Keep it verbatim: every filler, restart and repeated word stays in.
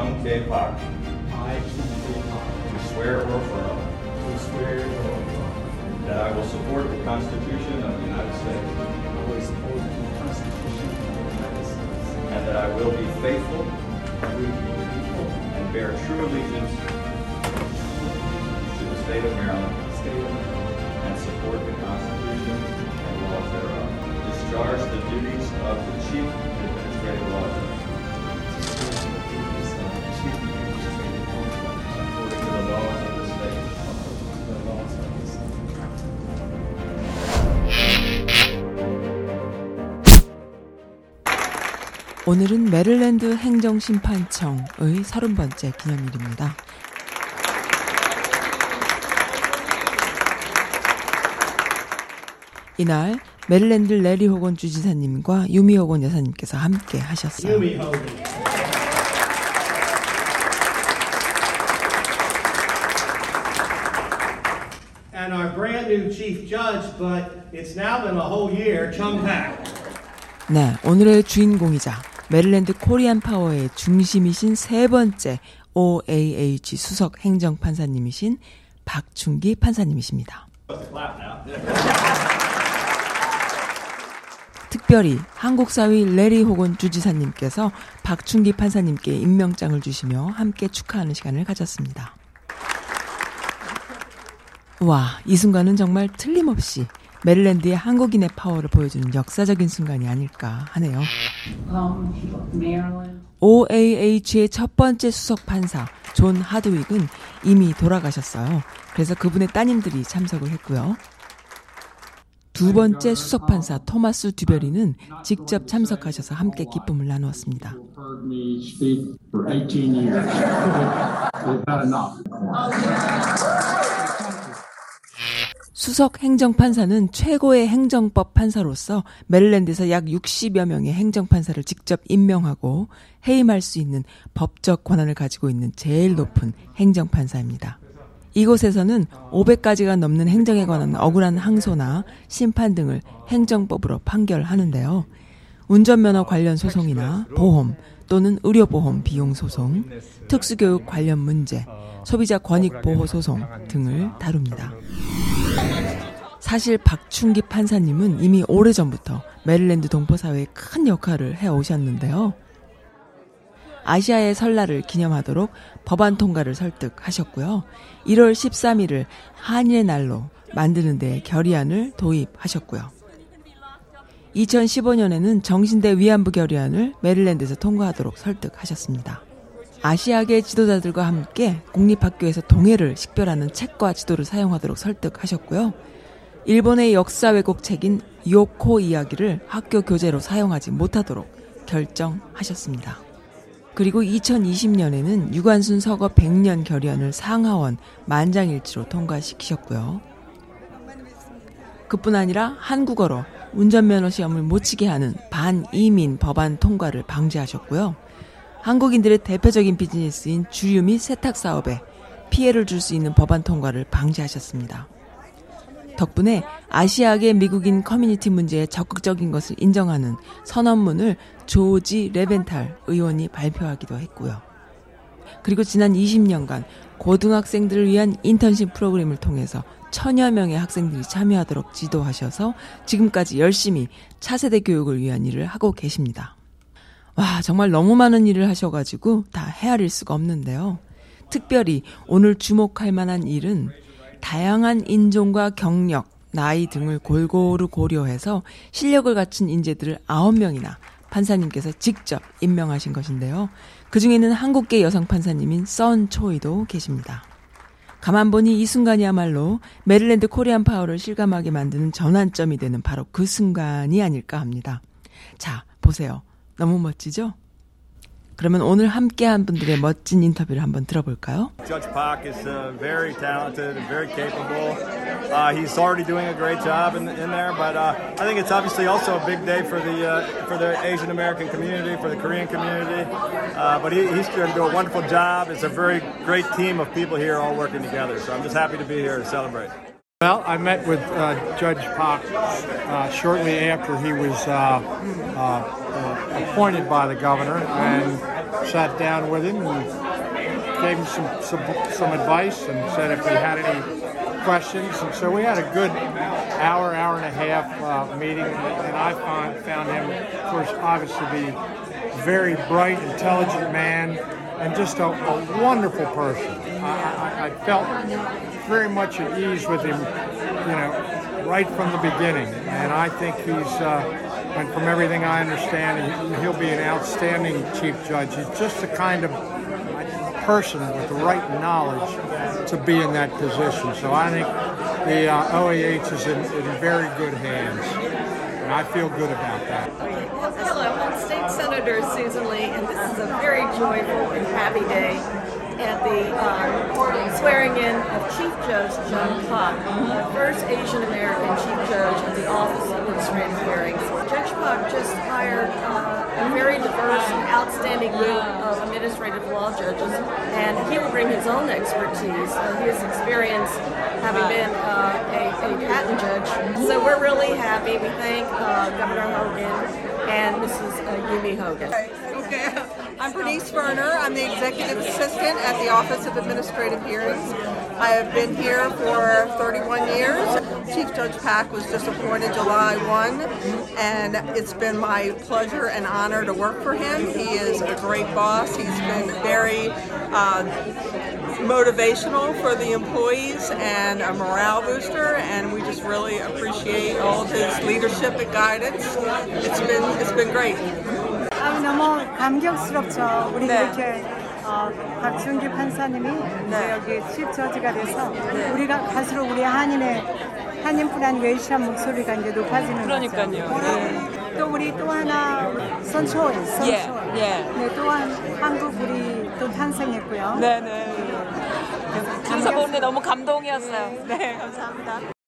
Chung K. Park. I, Chung K. Park. Do swear or affirm. Do swear or affirm. That I will support the Constitution of the United States. I will support the Constitution of the United States. And that I will be faithful. I will be faithful. And bear true allegiance to the state of Maryland. State of Maryland. And support the Constitution and laws thereof. Discharge the duties of the Chief Administrative Officer. 오늘은 메릴랜드 행정심판청의 서른 번째 기념일입니다. 이날 메릴랜드 레리 호건 주지사님과 유미 호건 여사님께서 함께 하셨어요. 유미 호건. And our brand new chief judge, but it's now been a whole year, Chung K. 네, 오늘의 주인공이자 메릴랜드 코리안 파워의 중심이신 세 번째 오에이에이치 수석 행정판사님이신 박충기 판사님이십니다. 특별히 한국사위 레리 호건 주지사님께서 박충기 판사님께 임명장을 주시며 함께 축하하는 시간을 가졌습니다. 와, 이 순간은 정말 틀림없이 메릴랜드의 한국인의 파워를 보여주는 역사적인 순간이 아닐까 하네요. 오에이에이치의 첫 번째 수석판사 존 하드윅은 이미 돌아가셨어요. 그래서 그분의 따님들이 참석을 했고요. 두 번째 수석판사 토마스 듀베리는 직접 참석하셔서 함께 기쁨을 나누었습니다. 수석 행정판사는 최고의 행정법 판사로서 메릴랜드에서 약 육십여 명의 행정판사를 직접 임명하고 해임할 수 있는 법적 권한을 가지고 있는 제일 높은 행정판사입니다. 이곳에서는 오백 가지가 넘는 행정에 관한 억울한 항소나 심판 등을 행정법으로 판결하는데요. 운전면허 관련 소송이나 보험 또는 의료보험 비용 소송, 특수교육 관련 문제, 소비자 권익 보호 소송 등을 다룹니다. 사실 박충기 판사님은 이미 오래전부터 메릴랜드 동포사회에 큰 역할을 해오셨는데요. 아시아의 설날을 기념하도록 법안 통과를 설득하셨고요. 일월 십삼일을 한일의 날로 만드는 데 결의안을 도입하셨고요. 이천십오년에는 정신대 위안부 결의안을 메릴랜드에서 통과하도록 설득하셨습니다. 아시아계 지도자들과 함께 공립학교에서 동해를 식별하는 책과 지도를 사용하도록 설득하셨고요. 일본의 역사 왜곡 책인 요코 이야기를 학교 교재로 사용하지 못하도록 결정하셨습니다. 그리고 이천이십년에는 유관순 서거 백년 결의안을 상하원 만장일치로 통과시키셨고요. 그뿐 아니라 한국어로 운전면허 시험을 못 치게 하는 반이민 법안 통과를 방지하셨고요. 한국인들의 대표적인 비즈니스인 주류 및 세탁사업에 피해를 줄 수 있는 법안 통과를 방지하셨습니다. 덕분에 아시아계 미국인 커뮤니티 문제에 적극적인 것을 인정하는 선언문을 조지 레벤탈 의원이 발표하기도 했고요. 그리고 지난 이십년간 고등학생들을 위한 인턴십 프로그램을 통해서 천여 명의 학생들이 참여하도록 지도하셔서 지금까지 열심히 차세대 교육을 위한 일을 하고 계십니다. 와, 정말 너무 많은 일을 하셔가지고 다 헤아릴 수가 없는데요. 특별히 오늘 주목할 만한 일은 다양한 인종과 경력, 나이 등을 골고루 고려해서 실력을 갖춘 인재들을 아홉 명이나 판사님께서 직접 임명하신 것인데요. 그중에는 한국계 여성 판사님인 선 초이도 계십니다. 가만 보니 이 순간이야말로 메릴랜드 코리안 파워를 실감하게 만드는 전환점이 되는 바로 그 순간이 아닐까 합니다. 자, 보세요. 너무 멋지죠? 그러면 오늘 함께한 분들의 멋진 인터뷰를 한번 들어볼까요? Judge Park is uh, very talented and very capable. Uh, he's already doing a great job in, in there, but uh, I think it's obviously also a big day for the uh, for the Asian American community, for the Korean community. Uh, but he, he's going to do a wonderful job. It's a very great team of people here all working together. So I'm just happy to be here to celebrate. Well, I met with uh, Judge Park uh, shortly after he was uh, uh, uh, appointed by the governor, and sat down with him and gave him some, some, some advice and said if he had any questions. And so we had a good hour, hour and a half uh, meeting, and I found, found him, of course, obviously a very bright, intelligent man, and just a, a wonderful person. I, I, I felt very much at ease with him, you know, right from the beginning. And I think he's, uh, and from everything I understand, he'll be an outstanding chief judge. He's just the kind of person with the right knowledge to be in that position. So I think the uh, O A H is in, in very good hands, and I feel good about that. Hello, I'm State Senator Susan Lee, and this is a very joyful and happy day at the um, swearing in of Chief Judge Chung K. Park, the first Asian American Chief Judge of the Office of Administrative Hearings. Judge Park just hired uh, a very diverse and outstanding group of administrative law judges, and he will bring his own expertise and his experience, having been uh, a, a patent judge. So we're really happy. We thank uh, Governor Hogan and Missus Yumi Hogan. Okay. I'm Bernice Werner. I'm the Executive Assistant at the Office of Administrative Hearings. I have been here for thirty-one years. Chief Judge Park was just appointed July first, and it's been my pleasure and honor to work for him. He is a great boss. He's been very uh, motivational for the employees and a morale booster, and we just really appreciate all of his leadership and guidance. It's been it's been great. 아, 너무 감격스럽죠. 우리 네. 이렇게. 어, 박춘기 판사님이 네. 여기 칩 저지가 돼서 네. 우리가 갈수록 우리 한인의 한인뿐 아닌 외시한 목소리가 이제 높아지는 그러니까요. 거죠. 그러니까요. 네. 또 우리 또 하나 선초원, 선초원. 예. 예. 네, 또한 한국 우리 또 탄생했고요. 네네. 감사 보는데 너무 감동이었어요. 네, 네 감사합니다.